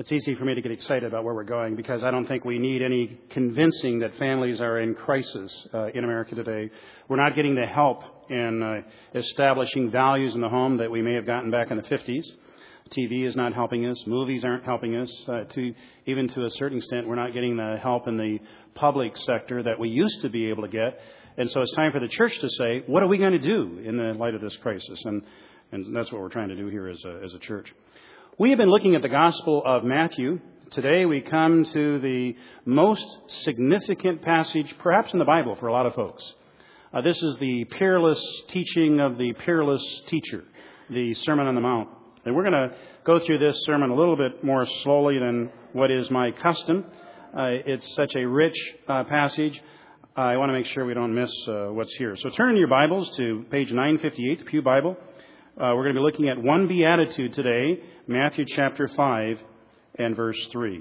It's easy for me to get excited about where we're going because I don't think we need any convincing that families are in crisis in America today. We're not getting the help in establishing values in the home that we may have gotten back in the 50s. TV is not helping us. Movies aren't helping us. Even to a certain extent, we're not getting the help in the public sector that we used to be able to get. And so it's time for the church to say, what are we going to do in the light of this crisis? And that's what we're trying to do here as a church. We have been looking at the Gospel of Matthew. Today we come to the most significant passage, perhaps in the Bible, for a lot of folks. This is the peerless teaching of the peerless teacher, the Sermon on the Mount. And we're going to go through this sermon a little bit more slowly than what is my custom. It's such a rich passage. I want to make sure we don't miss what's here. So turn in your Bibles to page 958, the Pew Bible. We're going to be looking at one Beatitude today, Matthew chapter 5 and verse 3.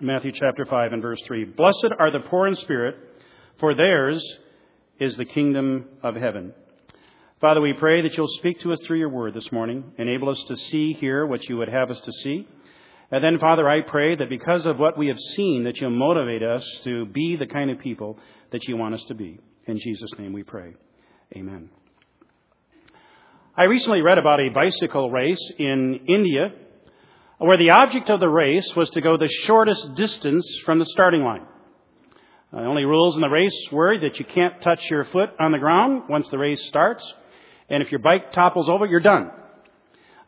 Matthew chapter 5 and verse 3. Blessed are the poor in spirit, for theirs is the kingdom of heaven. Father, we pray that you'll speak to us through your word this morning. Enable us to see, hear what you would have us to see. And then, Father, I pray that because of what we have seen, that you'll motivate us to be the kind of people that you want us to be. In Jesus' name we pray. Amen. I recently read about a bicycle race in India where the object of the race was to go the shortest distance from the starting line. The only rules in the race were that you can't touch your foot on the ground once the race starts, and if your bike topples over, you're done.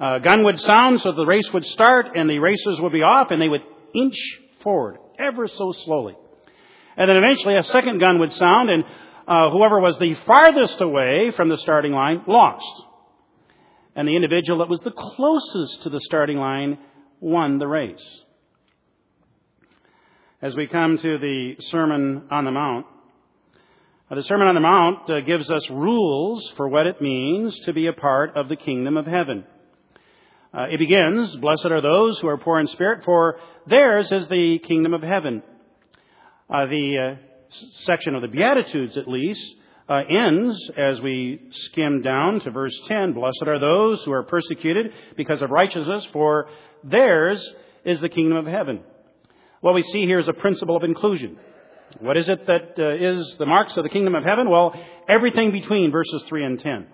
A gun would sound so the race would start, and the racers would be off, and they would inch forward ever so slowly. And then eventually a second gun would sound, and whoever was the farthest away from the starting line lost. And the individual that was the closest to the starting line won the race. As we come to the Sermon on the Sermon on the Mount gives us rules for what it means to be a part of the kingdom of heaven. It begins, blessed are those who are poor in spirit, for theirs is the kingdom of heaven. The section of the Beatitudes, at least, ends as we skim down to verse 10. Blessed are those who are persecuted because of righteousness, for theirs is the kingdom of heaven. What we see here is a principle of inclusion. What is it that is the marks of the kingdom of heaven? Well, everything between verses 3 and 10.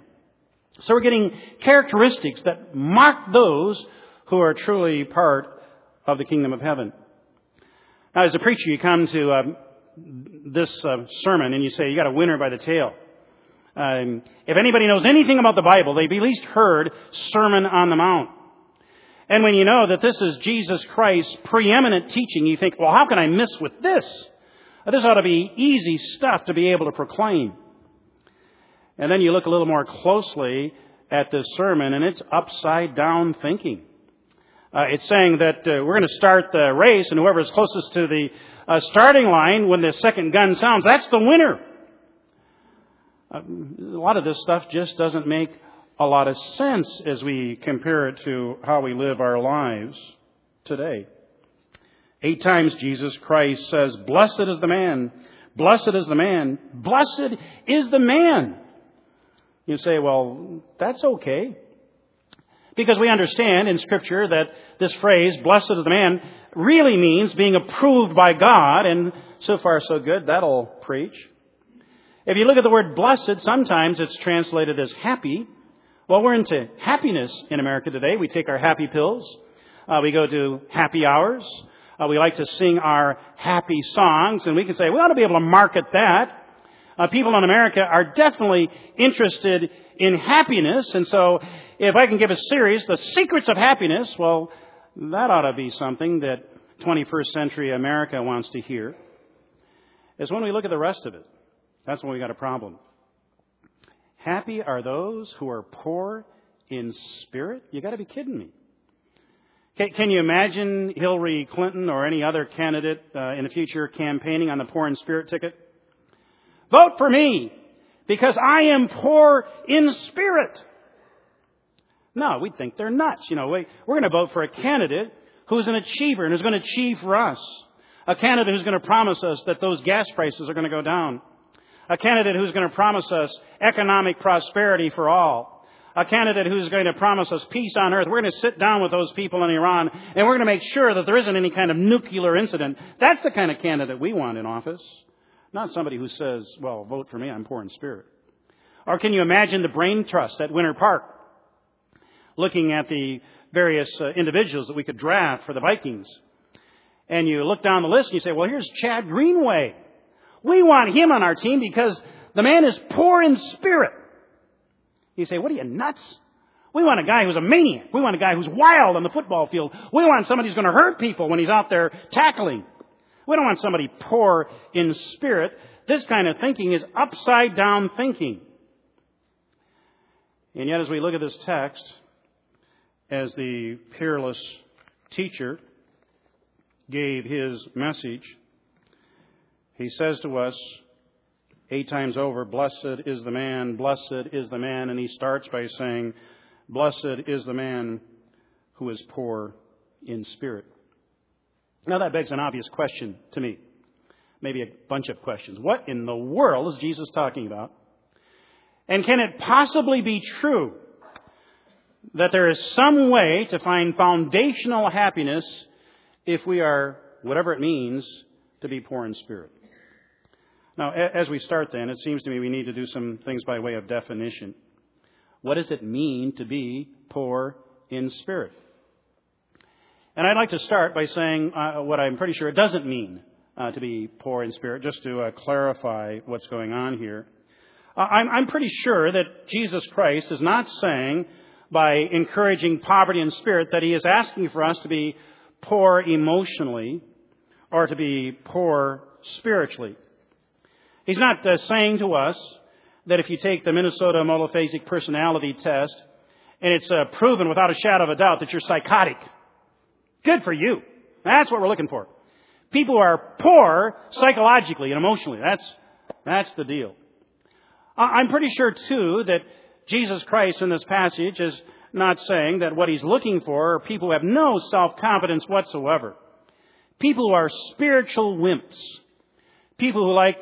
So we're getting characteristics that mark those who are truly part of the kingdom of heaven. Now, as a preacher, you come to this sermon and you say, you got a winner by the tail. If anybody knows anything about the Bible, they've at least heard Sermon on the Mount. And when you know that this is Jesus Christ's preeminent teaching, you think, well, how can I miss with this? This ought to be easy stuff to be able to proclaim. And then you look a little more closely at this sermon, and it's upside down thinking. It's saying that we're going to start the race, and whoever is closest to the starting line, when the second gun sounds, that's the winner. A lot of this stuff just doesn't make a lot of sense as we compare it to how we live our lives today. 8 times Jesus Christ says, blessed is the man, blessed is the man, blessed is the man. You say, well, that's okay. Because we understand in Scripture that this phrase, blessed is the man, really means being approved by God, and so far so good, that'll preach. If you look at the word blessed, sometimes it's translated as happy. Well, we're into happiness in America today. We take our happy pills. We go to happy hours. We like to sing our happy songs, and we can say, we ought to be able to market that. People in America are definitely interested in happiness, and so if I can give a series, The Secrets of Happiness, well, that ought to be something that 21st century America wants to hear. It's when we look at the rest of it, that's when we got a problem. Happy are those who are poor in spirit? You got to be kidding me. Can you imagine Hillary Clinton or any other candidate in the future campaigning on the poor in spirit ticket? Vote for me, because I am poor in spirit. No, we think they're nuts. You know, we're going to vote for a candidate who's an achiever and who's going to achieve for us. A candidate who's going to promise us that those gas prices are going to go down. A candidate who's going to promise us economic prosperity for all. a candidate who's going to promise us peace on earth. We're going to sit down with those people in Iran, and we're going to make sure that there isn't any kind of nuclear incident. That's the kind of candidate we want in office, not somebody who says, well, vote for me, I'm poor in spirit. Or can you imagine the brain trust at Winter Park looking at the various individuals that we could draft for the Vikings? And you look down the list and you say, well, here's Chad Greenway. We want him on our team because the man is poor in spirit. You say, what are you, nuts? We want a guy who's a maniac. We want a guy who's wild on the football field. We want somebody who's going to hurt people when he's out there tackling. We don't want somebody poor in spirit. This kind of thinking is upside down thinking. And yet, as we look at this text, as the peerless teacher gave his message, he says to us 8 times over, blessed is the man, blessed is the man. And he starts by saying, blessed is the man who is poor in spirit. Now, that begs an obvious question to me, maybe a bunch of questions. What in the world is Jesus talking about? And can it possibly be true that there is some way to find foundational happiness if we are, whatever it means, to be poor in spirit? Now, as we start then, it seems to me we need to do some things by way of definition. What does it mean to be poor in spirit? And I'd like to start by saying what I'm pretty sure it doesn't mean to be poor in spirit, just to clarify what's going on here. I'm pretty sure that Jesus Christ is not saying by encouraging poverty in spirit that he is asking for us to be poor emotionally or to be poor spiritually. He's not saying to us that if you take the Minnesota Multiphasic Personality Test and it's proven without a shadow of a doubt that you're psychotic, good for you. That's what we're looking for. People who are poor psychologically and emotionally. That's the deal. I'm pretty sure, too, that Jesus Christ in this passage is not saying that what he's looking for are people who have no self-confidence whatsoever. People who are spiritual wimps. People who, like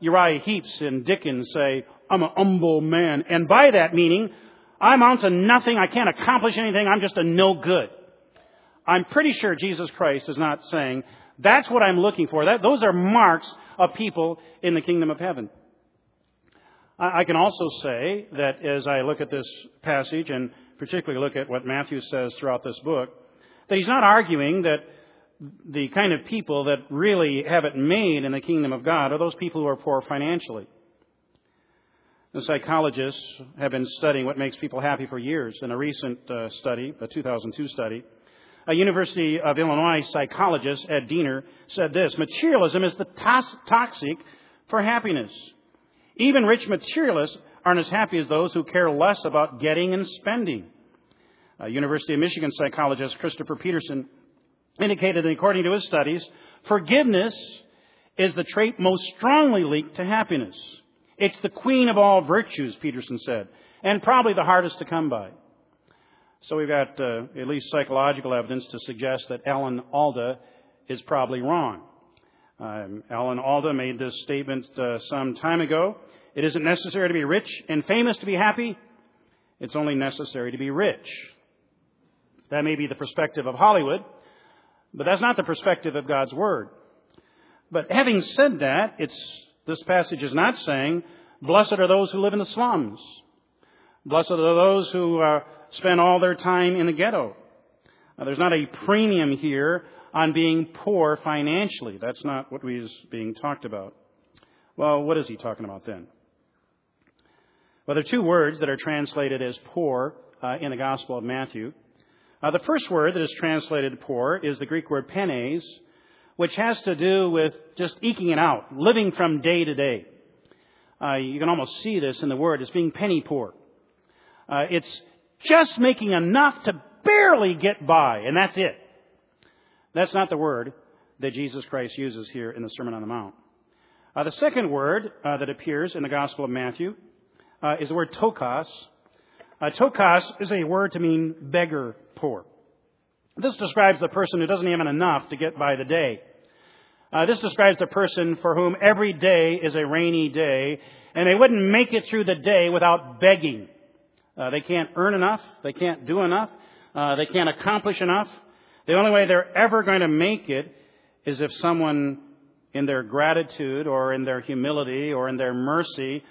Uriah Heep and Dickens, say, I'm an humble man. And by that meaning, I amount to nothing. I can't accomplish anything. I'm just a no good. I'm pretty sure Jesus Christ is not saying, that's what I'm looking for. Those are marks of people in the kingdom of heaven. I can also say that as I look at this passage, and particularly look at what Matthew says throughout this book, that he's not arguing that the kind of people that really have it made in the kingdom of God are those people who are poor financially. The psychologists have been studying what makes people happy for years. In a recent study, a 2002 study, a University of Illinois psychologist, Ed Diener, said this: materialism is the toxic for happiness. Even rich materialists aren't as happy as those who care less about getting and spending. University of Michigan psychologist Christopher Peterson indicated that, according to his studies, forgiveness is the trait most strongly linked to happiness. It's the queen of all virtues, Peterson said, and probably the hardest to come by. So we've got at least psychological evidence to suggest that Alan Alda is probably wrong. Alan Alda made this statement some time ago. It isn't necessary to be rich and famous to be happy. It's only necessary to be rich. That may be the perspective of Hollywood, but that's not the perspective of God's Word. But having said that, this passage is not saying, blessed are those who live in the slums. Blessed are those who spend all their time in the ghetto. There's not a premium here on being poor financially. That's not what is being talked about. Well, what is he talking about then? Well, there are two words that are translated as poor in the Gospel of Matthew. The first word that is translated poor is the Greek word penes, which has to do with just eking it out, living from day to day. You can almost see this in the word as being penny poor. It's just making enough to barely get by, and that's it. That's not the word that Jesus Christ uses here in the Sermon on the Mount. The second word that appears in the Gospel of Matthew is the word tokos. Tokos is a word to mean beggar poor. This describes the person who doesn't even have enough to get by the day. This describes the person for whom every day is a rainy day, and they wouldn't make it through the day without begging. They can't earn enough. They can't do enough. They can't accomplish enough. The only way they're ever going to make it is if someone in their gratitude or in their humility or in their mercy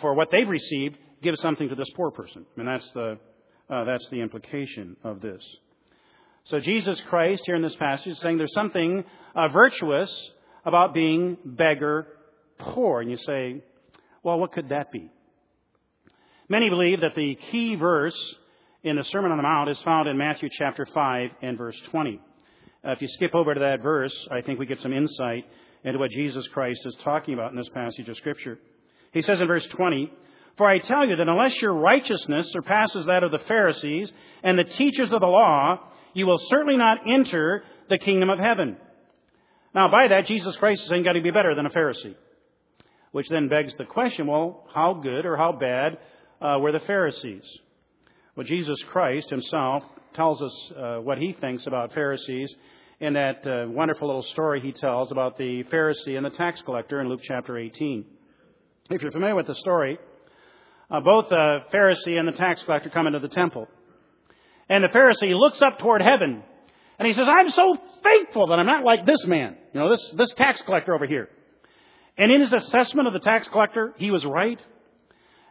for what they've received gives something to this poor person. I mean, that's the implication of this. So Jesus Christ here in this passage is saying there's something virtuous about being beggar poor. And you say, well, what could that be? Many believe that the key verse in the Sermon on the Mount is found in Matthew chapter 5 and verse 20. If you skip over to that verse, I think we get some insight into what Jesus Christ is talking about in this passage of Scripture. He says in verse 20, "For I tell you that unless your righteousness surpasses that of the Pharisees and the teachers of the law, you will certainly not enter the kingdom of heaven." Now, by that, Jesus Christ is saying you've got to be better than a Pharisee, which then begs the question, well, how good or how bad were the Pharisees? Well, Jesus Christ himself tells us what he thinks about Pharisees in that wonderful little story he tells about the Pharisee and the tax collector in Luke chapter 18. If you're familiar with the story, both the Pharisee and the tax collector come into the temple. And the Pharisee looks up toward heaven and he says, "I'm so thankful that I'm not like this man, you know, this tax collector over here." And in his assessment of the tax collector, he was right,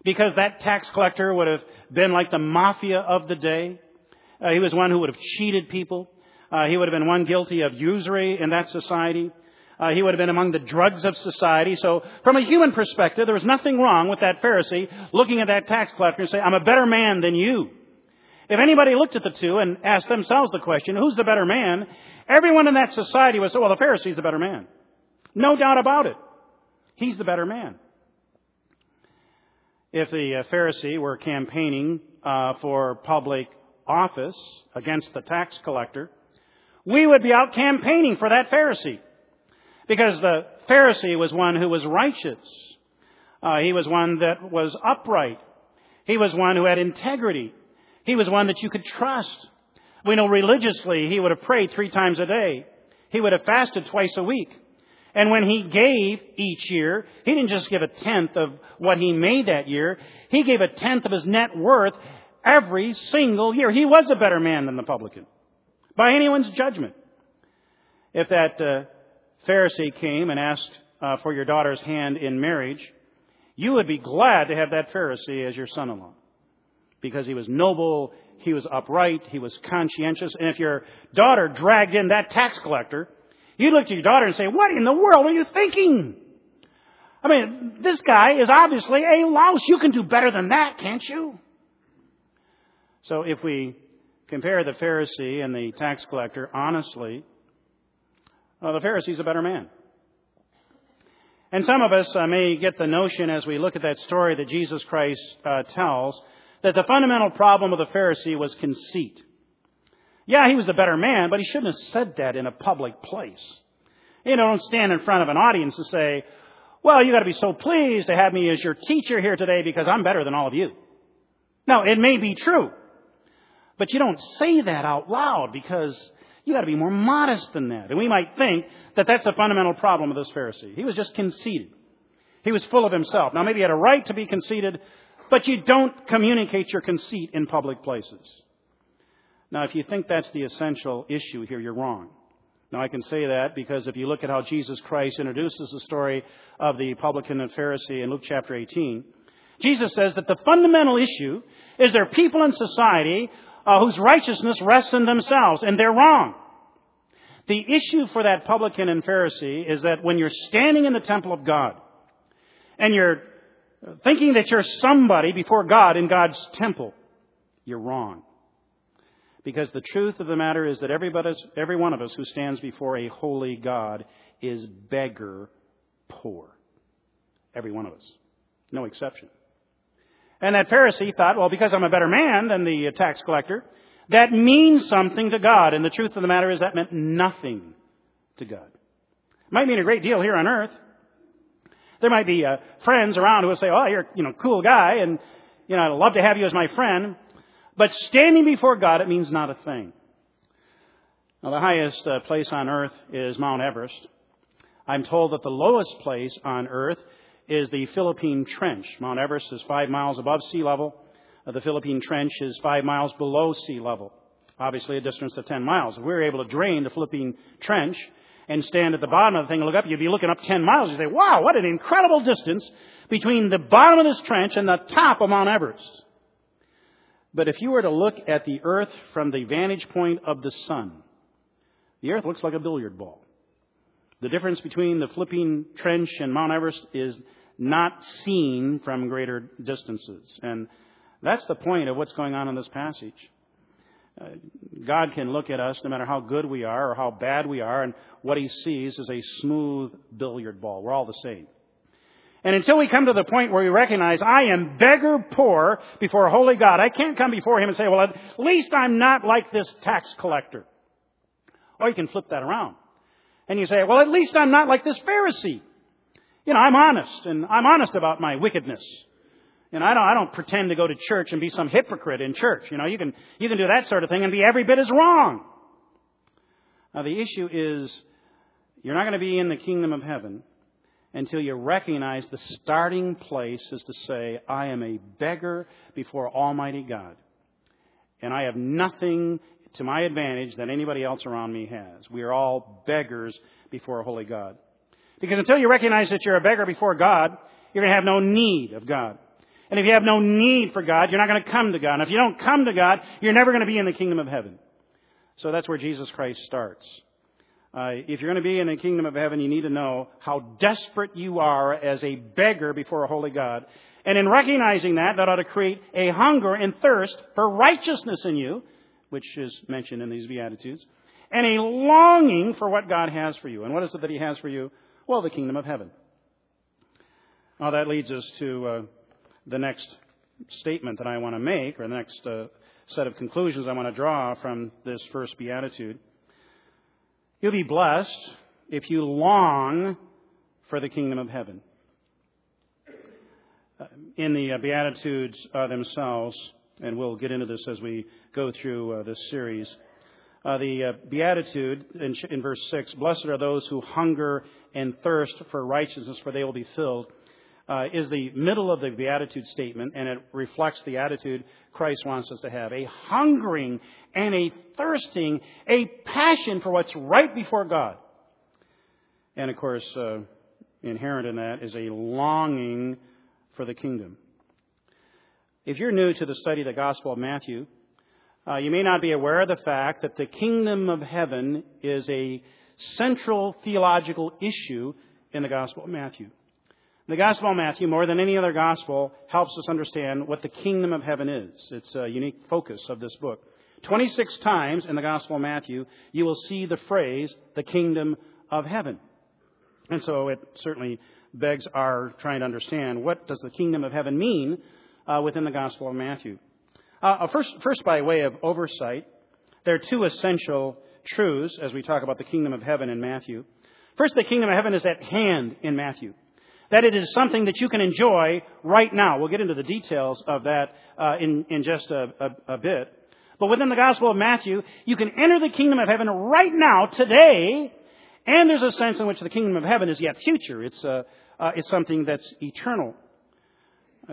because that tax collector would have been like the mafia of the day. He was one who would have cheated people. He would have been one guilty of usury in that society. He would have been among the drugs of society. So from a human perspective, there was nothing wrong with that Pharisee looking at that tax collector and saying, "I'm a better man than you." If anybody looked at the two and asked themselves the question, who's the better man? Everyone in that society would say, well, the Pharisee's the better man. No doubt about it. He's the better man. If the Pharisee were campaigning for public office against the tax collector, we would be out campaigning for that Pharisee, because the Pharisee was one who was righteous. He was one that was upright. He was one who had integrity. He was one that you could trust. We know religiously he would have prayed 3 times a day. He would have fasted twice a week. And when he gave each year, he didn't just give a tenth of what he made that year. He gave a tenth of his net worth every single year. He was a better man than the publican by anyone's judgment. If that Pharisee came and asked for your daughter's hand in marriage, you would be glad to have that Pharisee as your son-in-law, because he was noble, he was upright, he was conscientious. And if your daughter dragged in that tax collector, you look to your daughter and say, "What in the world are you thinking? I mean, this guy is obviously a louse. You can do better than that, can't you?" So if we compare the Pharisee and the tax collector honestly, the Pharisee's a better man. And some of us may get the notion as we look at that story that Jesus Christ tells that the fundamental problem of the Pharisee was conceit. Yeah, he was the better man, but he shouldn't have said that in a public place. You know, don't stand in front of an audience and say, "Well, you got to be so pleased to have me as your teacher here today because I'm better than all of you." Now, it may be true, but you don't say that out loud, because you got to be more modest than that. And we might think that that's the fundamental problem of this Pharisee. He was just conceited. He was full of himself. Now, maybe he had a right to be conceited, but you don't communicate your conceit in public places. Now, if you think that's the essential issue here, you're wrong. Now, I can say that because if you look at how Jesus Christ introduces the story of the publican and Pharisee in Luke chapter 18, Jesus says that the fundamental issue is there are people in society whose righteousness rests in themselves, and they're wrong. The issue for that publican and Pharisee is that when you're standing in the temple of God and you're thinking that you're somebody before God in God's temple, you're wrong. Because the truth of the matter is that every one of us who stands before a holy God is beggar poor. Every one of us. No exception. And that Pharisee thought, well, because I'm a better man than the tax collector, that means something to God. And the truth of the matter is that meant nothing to God. It might mean a great deal here on earth. There might be friends around who will say, "Oh, you're a cool guy, and I'd love to have you as my friend." But standing before God, it means not a thing. Now, the highest place on earth is Mount Everest. I'm told that the lowest place on earth is the Philippine Trench. Mount Everest is 5 miles above sea level. the Philippine Trench is 5 miles below sea level, obviously a distance of 10 miles. If we were able to drain the Philippine Trench and stand at the bottom of the thing and look up, you'd be looking up 10 miles. You'd say, wow, what an incredible distance between the bottom of this trench and the top of Mount Everest. But if you were to look at the earth from the vantage point of the sun, the earth looks like a billiard ball. The difference between the Philippine Trench and Mount Everest is not seen from greater distances. And that's the point of what's going on in this passage. God can look at us, no matter how good we are or how bad we are, and what he sees is a smooth billiard ball. We're all the same. And until we come to the point where we recognize, I am beggar poor before holy God, I can't come before him and say, well, at least I'm not like this tax collector. Or you can flip that around. And you say, well, at least I'm not like this Pharisee. You know, I'm honest, and I'm honest about my wickedness. And I don't pretend to go to church and be some hypocrite in church. You know, you can do that sort of thing and be every bit as wrong. Now, the issue is you're not going to be in the kingdom of heaven until you recognize the starting place is to say, I am a beggar before Almighty God. And I have nothing to my advantage that anybody else around me has. We are all beggars before a holy God. Because until you recognize that you're a beggar before God, you're going to have no need of God. And if you have no need for God, you're not going to come to God. And if you don't come to God, you're never going to be in the kingdom of heaven. So that's where Jesus Christ starts. If you're going to be in the kingdom of heaven, you need to know how desperate you are as a beggar before a holy God. And in recognizing that, that ought to create a hunger and thirst for righteousness in you, which is mentioned in these Beatitudes, and a longing for what God has for you. And what is it that he has for you? Well, the kingdom of heaven. Now, that leads us to the next statement that I want to make, or the next set of conclusions I want to draw from this first Beatitude. You'll be blessed if you long for the kingdom of heaven. In the Beatitudes themselves, and we'll get into this as we go through this series, the Beatitude in verse 6, blessed are those who hunger and thirst for righteousness, for they will be filled, is the middle of the Beatitude statement, and it reflects the attitude Christ wants us to have. A hungering and a thirsting, a passion for what's right before God. And of course, inherent in that is a longing for the kingdom. If you're new to the study of the Gospel of Matthew, you may not be aware of the fact that the kingdom of heaven is a central theological issue in the Gospel of Matthew. The Gospel of Matthew, more than any other gospel, helps us understand what the kingdom of heaven is. It's a unique focus of this book. 26 times in the Gospel of Matthew, you will see the phrase, the kingdom of heaven. And so it certainly begs our trying to understand, what does the kingdom of heaven mean within the Gospel of Matthew? First, by way of oversight, there are two essential truths as we talk about the kingdom of heaven in Matthew. First, the kingdom of heaven is at hand in Matthew. That it is something that you can enjoy right now. We'll get into the details of that in just a bit. But within the Gospel of Matthew, you can enter the kingdom of heaven right now, today, and there's a sense in which the kingdom of heaven is yet future. It's something that's eternal.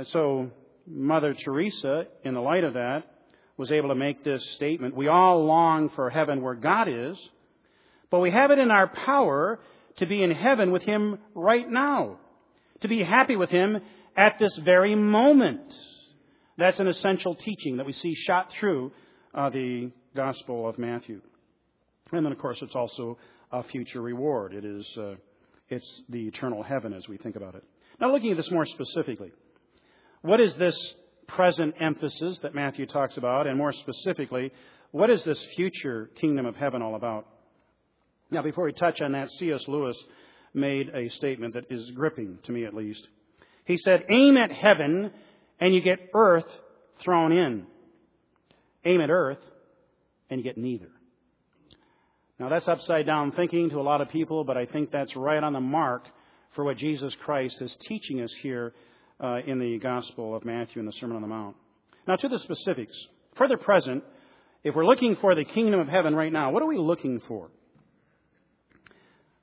So Mother Teresa, in the light of that, was able to make this statement. We all long for heaven where God is, but we have it in our power to be in heaven with him right now. To be happy with him at this very moment. That's an essential teaching that we see shot through the Gospel of Matthew. And then, of course, it's also a future reward. It's the eternal heaven as we think about it. Now, looking at this more specifically, what is this present emphasis that Matthew talks about? And more specifically, what is this future kingdom of heaven all about? Now, before we touch on that, C.S. Lewis made a statement that is gripping, to me at least. He said, aim at heaven and you get earth thrown in. Aim at earth and you get neither. Now, that's upside down thinking to a lot of people, but I think that's right on the mark for what Jesus Christ is teaching us here in the Gospel of Matthew and the Sermon on the Mount. Now, to the specifics. For the present, if we're looking for the kingdom of heaven right now, what are we looking for?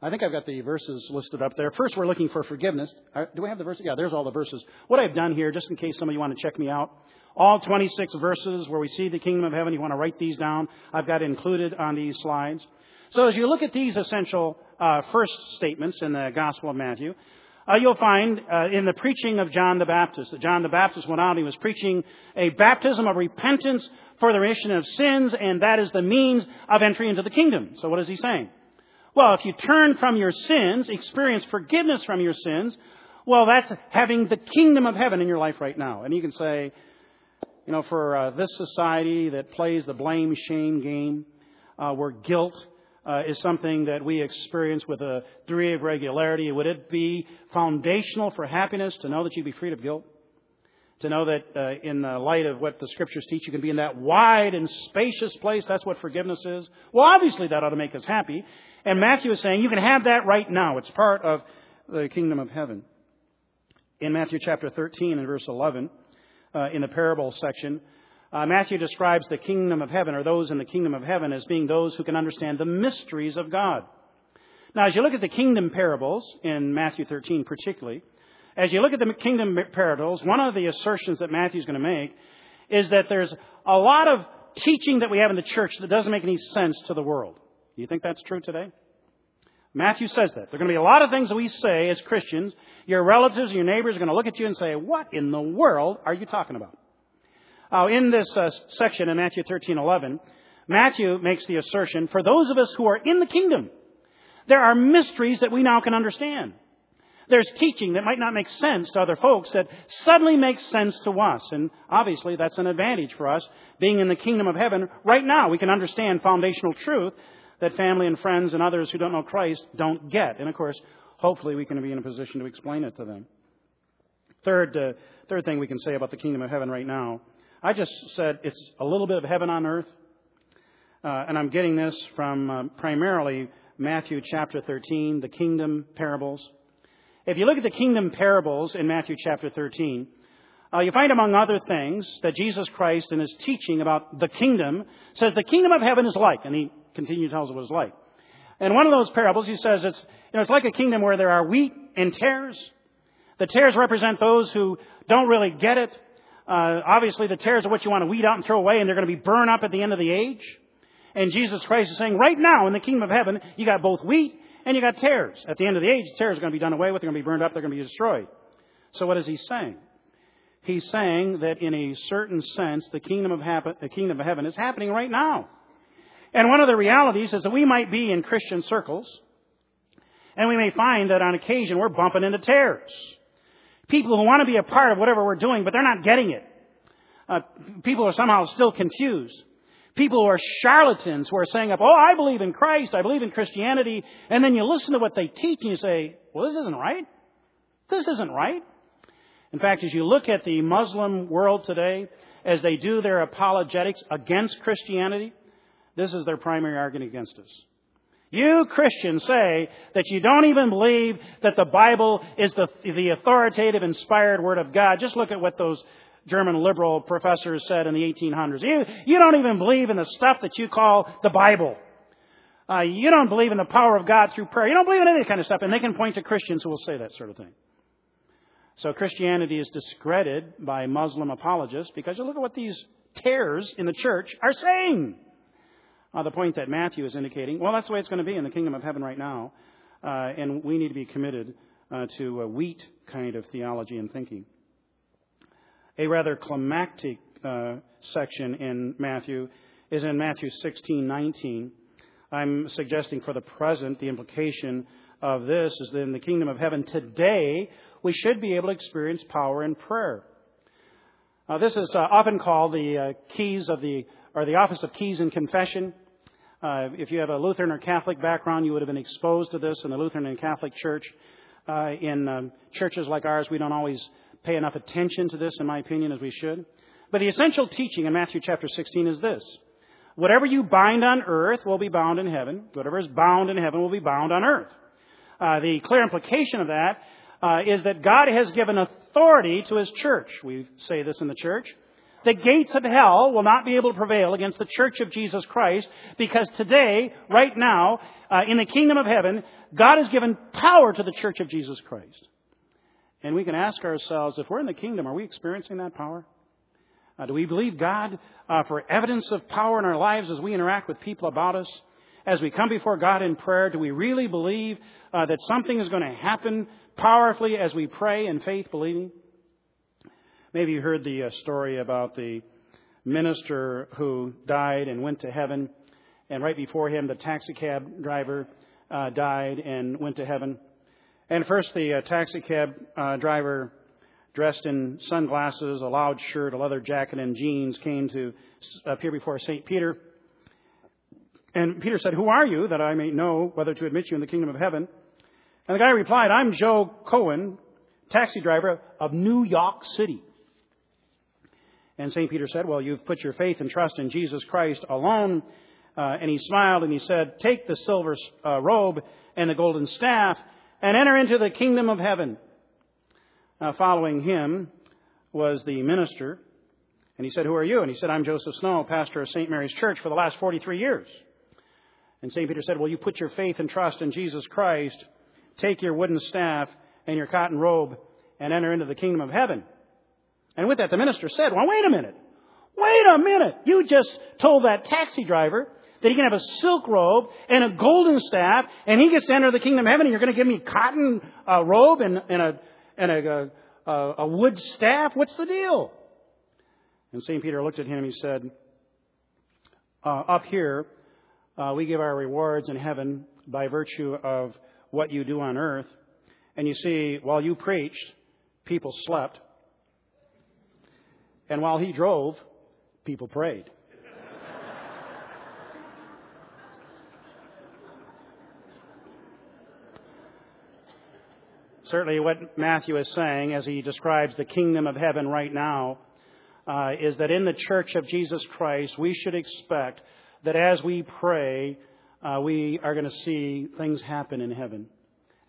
I think I've got the verses listed up there. First, we're looking for forgiveness. Do we have the verses? Yeah, there's all the verses. What I've done here, just in case some of you want to check me out, all 26 verses where we see the kingdom of heaven, you want to write these down. I've got included on these slides. So as you look at these essential first statements in the Gospel of Matthew, you'll find in the preaching of John the Baptist, that John the Baptist went out and he was preaching a baptism of repentance for the remission of sins, and that is the means of entry into the kingdom. So what is he saying? Well, if you turn from your sins, experience forgiveness from your sins, well, that's having the kingdom of heaven in your life right now. And you can say, you know, for this society that plays the blame shame game, where guilt is something that we experience with a degree of regularity, would it be foundational for happiness to know that you'd be freed of guilt? To know that in the light of what the scriptures teach, you can be in that wide and spacious place. That's what forgiveness is. Well, obviously that ought to make us happy. And Matthew is saying you can have that right now. It's part of the kingdom of heaven. In Matthew chapter 13 and verse 11, in the parable section, Matthew describes the kingdom of heaven, or those in the kingdom of heaven, as being those who can understand the mysteries of God. Now, as you look at the kingdom parables, in Matthew 13 particularly, as you look at the kingdom parables, one of the assertions that Matthew's going to make is that there's a lot of teaching that we have in the church that doesn't make any sense to the world. Do you think that's true today? Matthew says that. There are going to be a lot of things that we say as Christians. Your relatives and your neighbors are going to look at you and say, what in the world are you talking about? In this section in Matthew 13:11, Matthew makes the assertion, for those of us who are in the kingdom, there are mysteries that we now can understand. There's teaching that might not make sense to other folks that suddenly makes sense to us. And obviously that's an advantage for us being in the kingdom of heaven. Right now we can understand foundational truth that family and friends and others who don't know Christ don't get. And of course, hopefully we can be in a position to explain it to them. Third thing we can say about the kingdom of heaven right now. I just said it's a little bit of heaven on earth. And I'm getting this from primarily Matthew chapter 13, the kingdom parables. If you look at the kingdom parables in Matthew chapter 13, you find, among other things, that Jesus Christ in his teaching about the kingdom says the kingdom of heaven is like, and he continues tells us what it's like. And one of those parables, he says, it's, you know, it's like a kingdom where there are wheat and tares. The tares represent those who don't really get it. Obviously, the tares are what you want to weed out and throw away, and they're going to be burned up at the end of the age. And Jesus Christ is saying right now in the kingdom of heaven, you got both wheat and you got tares. At the end of the age, the tares are going to be done away with. They're going to be burned up. They're going to be destroyed. So what is he saying? He's saying that in a certain sense, the kingdom of heaven is happening right now. And one of the realities is that we might be in Christian circles, and we may find that on occasion we're bumping into tares. People who want to be a part of whatever we're doing, but they're not getting it. People are somehow still confused. People who are charlatans who are saying, oh, I believe in Christ, I believe in Christianity. And then you listen to what they teach and you say, well, this isn't right. This isn't right. In fact, as you look at the Muslim world today, as they do their apologetics against Christianity, this is their primary argument against us. You Christians say that you don't even believe that the Bible is the authoritative, inspired Word of God. Just look at what those German liberal professors said in the 1800s. You don't even believe in the stuff that you call the Bible. You don't believe in the power of God through prayer. You don't believe in any kind of stuff. And they can point to Christians who will say that sort of thing. So Christianity is discredited by Muslim apologists because you look at what these tares in the church are saying. The point that Matthew is indicating, well, that's the way it's going to be in the kingdom of heaven right now. And we need to be committed to a wheat kind of theology and thinking. A rather climactic section in Matthew is in Matthew 16:19. I'm suggesting for the present, the implication of this is that in the kingdom of heaven today, we should be able to experience power in prayer. This is often called the office of keys in confession. If you have a Lutheran or Catholic background, you would have been exposed to this in the Lutheran and Catholic Church. In churches like ours, we don't always pay enough attention to this, in my opinion, as we should. But the essential teaching in Matthew chapter 16 is this. Whatever you bind on earth will be bound in heaven. Whatever is bound in heaven will be bound on earth. The clear implication of that is that God has given authority to his church. We say this in the church. The gates of hell will not be able to prevail against the Church of Jesus Christ, because today, right now, in the kingdom of heaven, God has given power to the Church of Jesus Christ. And we can ask ourselves, if we're in the kingdom, are we experiencing that power? Do we believe God for evidence of power in our lives as we interact with people about us? As we come before God in prayer, do we really believe that something is going to happen powerfully as we pray in faith believing? Maybe you heard the story about the minister who died and went to heaven. And right before him, the taxi cab driver died and went to heaven. And first, the taxi cab driver, dressed in sunglasses, a loud shirt, a leather jacket, and jeans, came to appear before St. Peter. And Peter said, "Who are you, that I may know whether to admit you in the kingdom of heaven?" And the guy replied, "I'm Joe Cohen, taxi driver of New York City." And St. Peter said, "Well, you've put your faith and trust in Jesus Christ alone." And he smiled and he said, "Take the silver robe and the golden staff and enter into the kingdom of heaven." Following him was the minister. And he said, "Who are you?" And he said, "I'm Joseph Snow, pastor of St. Mary's Church for the last 43 years. And St. Peter said, "Well, you put your faith and trust in Jesus Christ. Take your wooden staff and your cotton robe and enter into the kingdom of heaven." And with that, the minister said, "Well, wait a minute. You just told that taxi driver that he can have a silk robe and a golden staff and he gets to enter the kingdom of heaven, and you're going to give me cotton robe and a wood staff? What's the deal?" And St. Peter looked at him and he said, "Up here, we give our rewards in heaven by virtue of what you do on earth. And you see, while you preached, people slept. And while he drove, people prayed." Certainly what Matthew is saying as he describes the kingdom of heaven right now is that in the Church of Jesus Christ, we should expect that as we pray, we are going to see things happen in heaven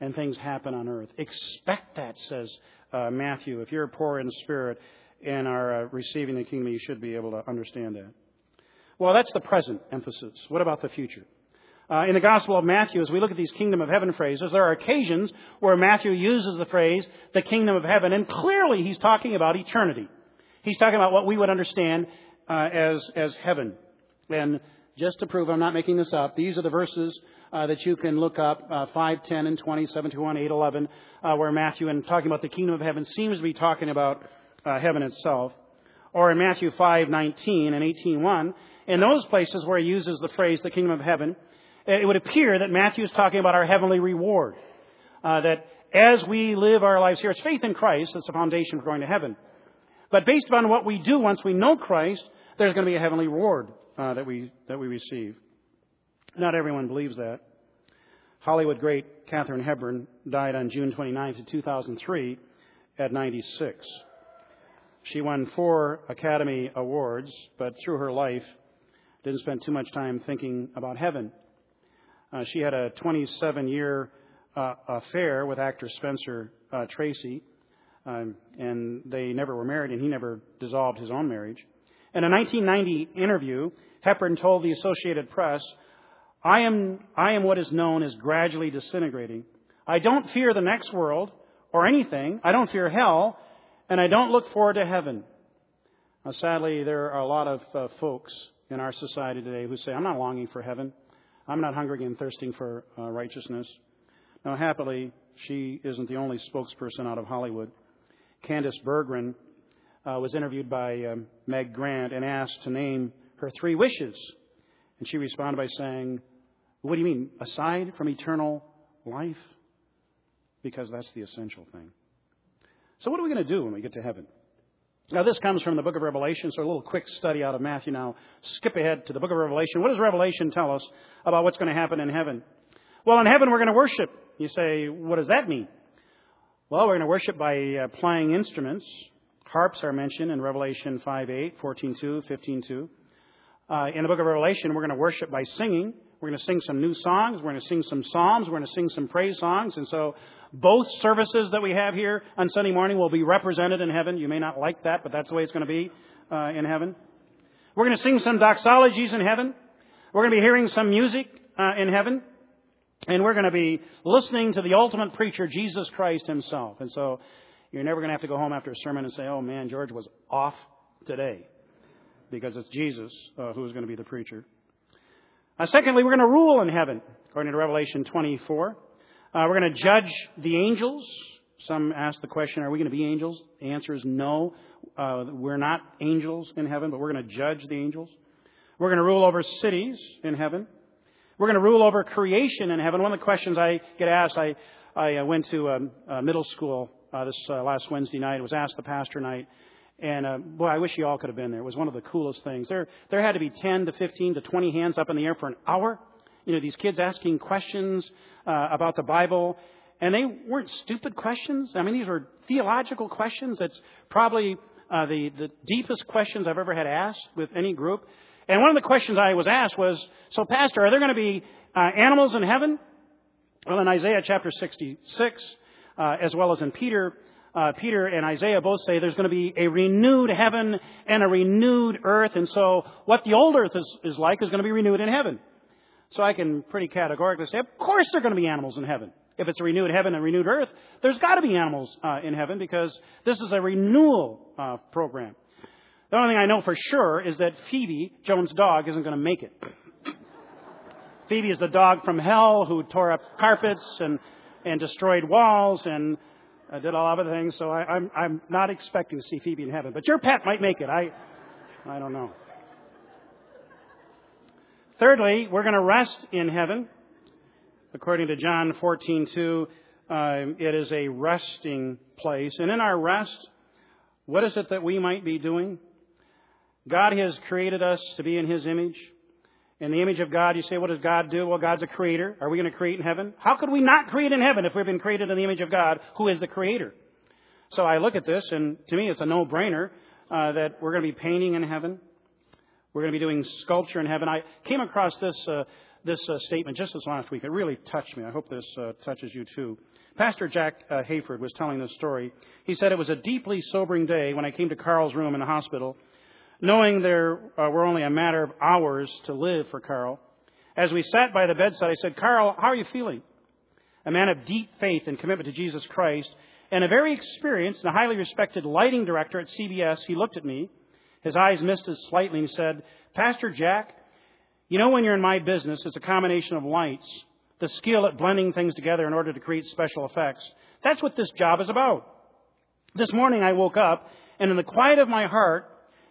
and things happen on earth. Expect that, says Matthew. If you're poor in spirit and are receiving the kingdom, you should be able to understand that. Well, that's the present emphasis. What about the future? In the Gospel of Matthew, as we look at these kingdom of heaven phrases, there are occasions where Matthew uses the phrase, the kingdom of heaven, and clearly he's talking about eternity. He's talking about what we would understand as heaven. And just to prove I'm not making this up, these are the verses that you can look up, 5, 10, and 20, 7, 21, 8, 11, where Matthew, in talking about the kingdom of heaven, seems to be talking about heaven itself. Or in Matthew 5, 19 and 18, 1, in those places where he uses the phrase, the kingdom of heaven, it would appear that Matthew is talking about our heavenly reward, that as we live our lives here, it's faith in Christ that's the foundation for going to heaven. But based upon what we do once we know Christ, there's going to be a heavenly reward that we receive. Not everyone believes that. Hollywood great Catherine Hepburn died on June 29th of 2003 at 96. She won 4 Academy Awards, but through her life didn't spend too much time thinking about heaven. She had a 27-year affair with actor Spencer Tracy, and they never were married, and he never dissolved his own marriage. In a 1990 interview, Hepburn told the Associated Press, I am what is known as gradually disintegrating. I don't fear the next world or anything. I don't fear hell, and I don't look forward to heaven. Now, sadly, there are a lot of folks in our society today who say, I'm not longing for heaven. I'm not hungry and thirsting for righteousness. Now, happily, she isn't the only spokesperson out of Hollywood. Candace Bergren was interviewed by Meg Grant and asked to name her 3 wishes. And she responded by saying, what do you mean, aside from eternal life? Because that's the essential thing. So what are we going to do when we get to heaven? Now, this comes from the book of Revelation, so a little quick study out of Matthew now. Skip ahead to the book of Revelation. What does Revelation tell us about what's going to happen in heaven? Well, in heaven, we're going to worship. You say, what does that mean? Well, we're going to worship by playing instruments. Harps are mentioned in Revelation 5:8, 14:2, 15:2. In the book of Revelation, we're going to worship by singing. We're going to sing some new songs. We're going to sing some psalms. We're going to sing some praise songs. And so both services that we have here on Sunday morning will be represented in heaven. You may not like that, but that's the way it's going to be. in heaven. We're going to sing some doxologies in heaven. We're going to be hearing some music in heaven. And we're going to be listening to the ultimate preacher, Jesus Christ himself. And so you're never going to have to go home after a sermon and say, oh, man, George was off today. Because it's Jesus who is going to be the preacher. Secondly, we're going to rule in heaven, according to Revelation 24. We're going to judge the angels. Some ask the question, are we going to be angels? The answer is no. We're not angels in heaven, but we're going to judge the angels. We're going to rule over cities in heaven. We're going to rule over creation in heaven. One of the questions I get asked, I went to middle school this last Wednesday night. It was Ask the Pastor night. And boy, I wish you all could have been there. It was one of the coolest things. There had to be 10 to 15 to 20 hands up in the air for an hour. You know, these kids asking questions about the Bible. And they weren't stupid questions. I mean, these were theological questions. It's probably the deepest questions I've ever had asked with any group. And one of the questions I was asked was, so, Pastor, are there going to be animals in heaven? Well, in Isaiah chapter 66, as well as in Peter and Isaiah both say there's going to be a renewed heaven and a renewed earth. And so what the old earth is like is going to be renewed in heaven. So I can pretty categorically say, of course there are going to be animals in heaven. If it's a renewed heaven and renewed earth, there's got to be animals in heaven because this is a renewal program. The only thing I know for sure is that Phoebe, Joan's dog, isn't going to make it. Phoebe is the dog from hell who tore up carpets and destroyed walls and I did all other things, so I'm not expecting to see Phoebe in heaven. But your pet might make it. I don't know. Thirdly, we're going to rest in heaven. According to John 14:2, it is a resting place. And in our rest, what is it that we might be doing? God has created us to be in His image. In the image of God, you say, what does God do? Well, God's a creator. Are we going to create in heaven? How could we not create in heaven if we've been created in the image of God, who is the creator? So I look at this, and to me, it's a no-brainer that we're going to be painting in heaven. We're going to be doing sculpture in heaven. I came across this statement just this last week. It really touched me. I hope this touches you, too. Pastor Jack Hayford was telling this story. He said, it was a deeply sobering day when I came to Carl's room in the hospital, knowing there were only a matter of hours to live for Carl. As we sat by the bedside, I said, Carl, how are you feeling? A man of deep faith and commitment to Jesus Christ and a very experienced and highly respected lighting director at CBS, he looked at me. His eyes misted slightly and he said, Pastor Jack, you know when you're in my business, it's a combination of lights, the skill at blending things together in order to create special effects. That's what this job is about. This morning I woke up and in the quiet of my heart,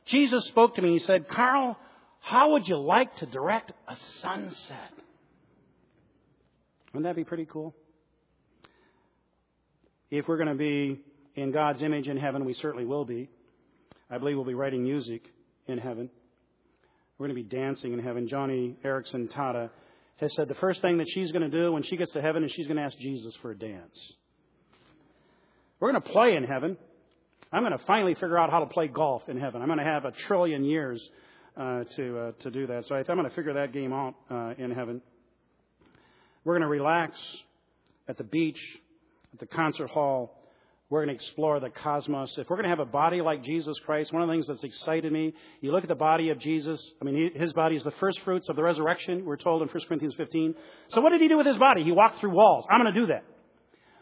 Jesus spoke to me. He said, Carl, how would you like to direct a sunset? Wouldn't that be pretty cool? If we're going to be in God's image in heaven, we certainly will be. I believe we'll be writing music in heaven. We're going to be dancing in heaven. Joni Eareckson Tada has said the first thing that she's going to do when she gets to heaven is she's going to ask Jesus for a dance. We're going to play in heaven. I'm going to finally figure out how to play golf in heaven. I'm going to have a trillion years to do that. So I'm going to figure that game out in heaven. We're going to relax at the beach, at the concert hall. We're going to explore the cosmos. If we're going to have a body like Jesus Christ, one of the things that's excited me, you look at the body of Jesus. I mean, his body is the first fruits of the resurrection, we're told in 1 Corinthians 15. So what did he do with his body? He walked through walls. I'm going to do that.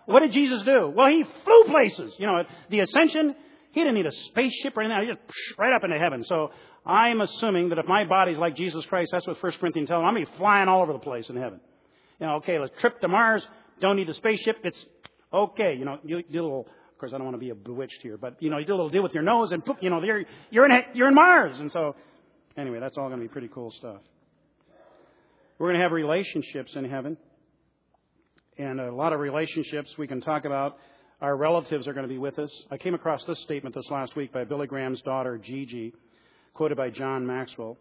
What did Jesus do? Well, he flew places. You know, the ascension, he didn't need a spaceship or anything. He just right up into heaven. So I'm assuming that if my body's like Jesus Christ, that's what 1 Corinthians tells him. I'm going to be flying all over the place in heaven. You know, okay, let's trip to Mars. Don't need a spaceship. It's okay. You know, you do a little, of course, I don't want to be a bewitched here, but, you know, you do a little deal with your nose and, poof, you know, you're in Mars. And so anyway, that's all going to be pretty cool stuff. We're going to have relationships in heaven. And a lot of relationships we can talk about. Our relatives are going to be with us. I came across this statement this last week by Billy Graham's daughter, Gigi, quoted by John Maxwell.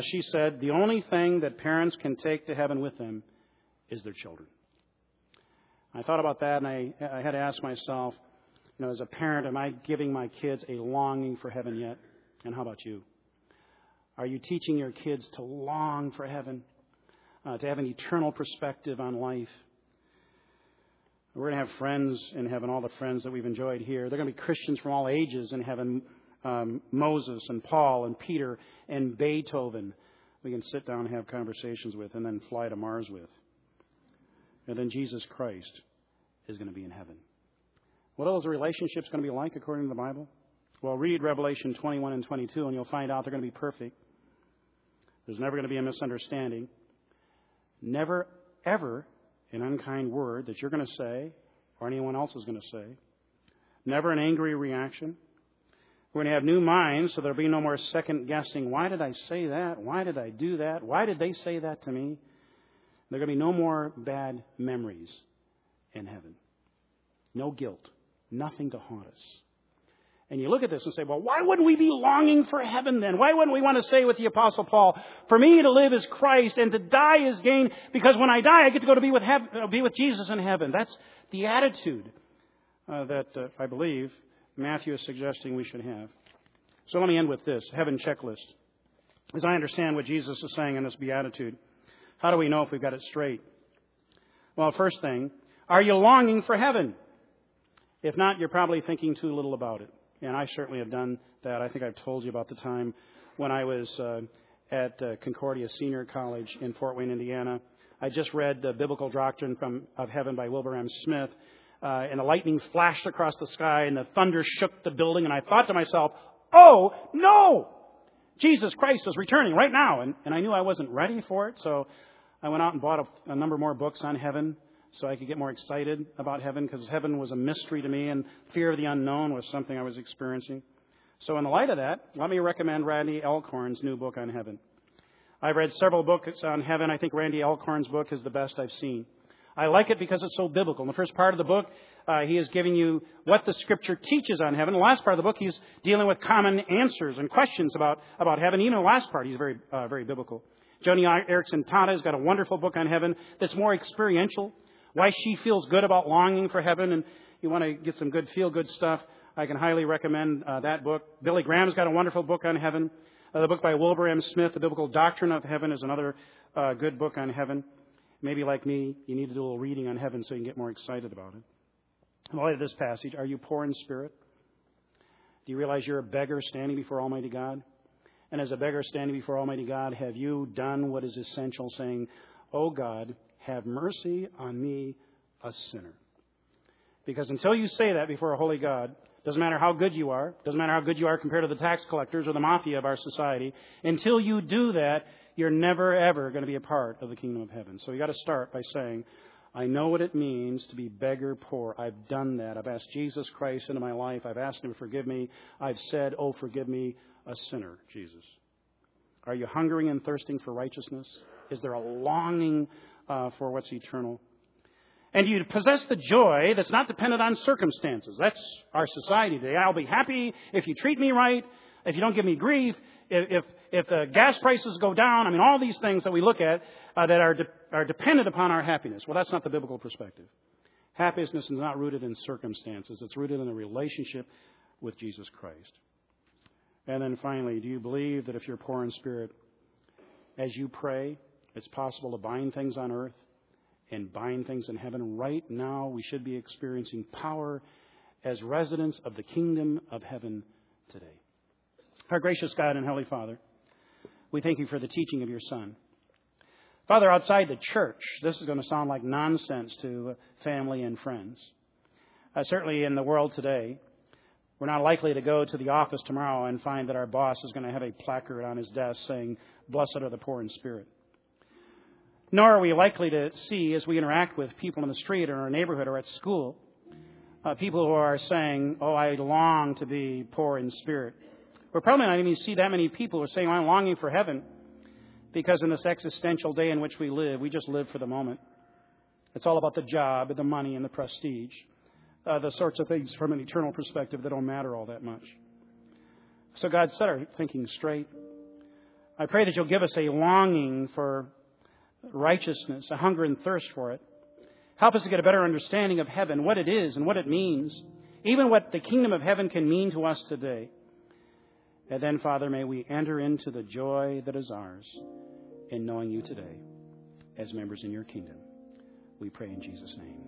She said, the only thing that parents can take to heaven with them is their children. I thought about that, and I had to ask myself, you know, as a parent, am I giving my kids a longing for heaven yet? And how about you? Are you teaching your kids to long for heaven, to have an eternal perspective on life? We're going to have friends in heaven, all the friends that we've enjoyed here. They're going to be Christians from all ages in heaven. Moses and Paul and Peter and Beethoven we can sit down and have conversations with and then fly to Mars with. And then Jesus Christ is going to be in heaven. What are those relationships going to be like according to the Bible? Well, read Revelation 21 and 22 and you'll find out they're going to be perfect. There's never going to be a misunderstanding. Never, ever an unkind word that you're going to say or anyone else is going to say. Never an angry reaction. We're going to have new minds, so there'll be no more second guessing. Why did I say that? Why did I do that? Why did they say that to me? There are going to be no more bad memories in heaven. No guilt. Nothing to haunt us. And you look at this and say, well, why wouldn't we be longing for heaven then? Why wouldn't we want to say with the Apostle Paul, for me to live is Christ and to die is gain, because when I die, I get to go to be with Jesus in heaven. That's the attitude that I believe Matthew is suggesting we should have. So let me end with this heaven checklist. As I understand what Jesus is saying in this beatitude, how do we know if we've got it straight? Well, first thing, are you longing for heaven? If not, you're probably thinking too little about it. And I certainly have done that. I think I've told you about the time when I was at Concordia Senior College in Fort Wayne, Indiana. I just read the Biblical Doctrine of Heaven by Wilbur M. Smith. And the lightning flashed across the sky and the thunder shook the building. And I thought to myself, oh, no, Jesus Christ is returning right now. And I knew I wasn't ready for it. So I went out and bought a number more books on heaven so I could get more excited about heaven, because heaven was a mystery to me and fear of the unknown was something I was experiencing. So in the light of that, let me recommend Randy Alcorn's new book on heaven. I've read several books on heaven. I think Randy Alcorn's book is the best I've seen. I like it because it's so biblical. In the first part of the book, he is giving you what the Scripture teaches on heaven. In the last part of the book, he's dealing with common answers and questions about heaven. Even in the last part, he's very biblical. Joni Eareckson Tada has got a wonderful book on heaven that's more experiential. Why she feels good about longing for heaven, and you want to get some good feel-good stuff, I can highly recommend that book. Billy Graham's got a wonderful book on heaven. The book by Wilbur M. Smith, The Biblical Doctrine of Heaven, is another good book on heaven. Maybe like me, you need to do a little reading on heaven so you can get more excited about it. In light of this passage, are you poor in spirit? Do you realize you're a beggar standing before Almighty God? And as a beggar standing before Almighty God, have you done what is essential, saying, oh God, have mercy on me, a sinner? Because until you say that before a holy God, doesn't matter how good you are, doesn't matter how good you are compared to the tax collectors or the mafia of our society, until you do that, you're never, ever going to be a part of the kingdom of heaven. So you got to start by saying, I know what it means to be beggar poor. I've done that. I've asked Jesus Christ into my life. I've asked him to forgive me. I've said, oh, forgive me, a sinner, Jesus. Are you hungering and thirsting for righteousness? Is there a longing for what's eternal? And you possess the joy that's not dependent on circumstances. That's our society today. I'll be happy if you treat me right, if you don't give me grief, if the gas prices go down. I mean, all these things that we look at that are dependent upon our happiness. Well, that's not the biblical perspective. Happiness is not rooted in circumstances. It's rooted in a relationship with Jesus Christ. And then finally, do you believe that if you're poor in spirit, as you pray, it's possible to bind things on earth and bind things in heaven? Right now, we should be experiencing power as residents of the kingdom of heaven today. Our gracious God and Holy Father, we thank you for the teaching of your Son. Father, outside the church, this is going to sound like nonsense to family and friends. Certainly in the world today, we're not likely to go to the office tomorrow and find that our boss is going to have a placard on his desk saying, blessed are the poor in spirit. Nor are we likely to see, as we interact with people in the street or in our neighborhood or at school, people who are saying, oh, I long to be poor in spirit. We're probably not even see that many people who are saying, I'm longing for heaven, because in this existential day in which we live, we just live for the moment. It's all about the job and the money and the prestige, the sorts of things from an eternal perspective that don't matter all that much. So God, set our thinking straight. I pray that you'll give us a longing for righteousness, a hunger and thirst for it. Help us to get a better understanding of heaven, what it is and what it means, even what the kingdom of heaven can mean to us today. And then, Father, may we enter into the joy that is ours in knowing you today as members in your kingdom. We pray in Jesus' name.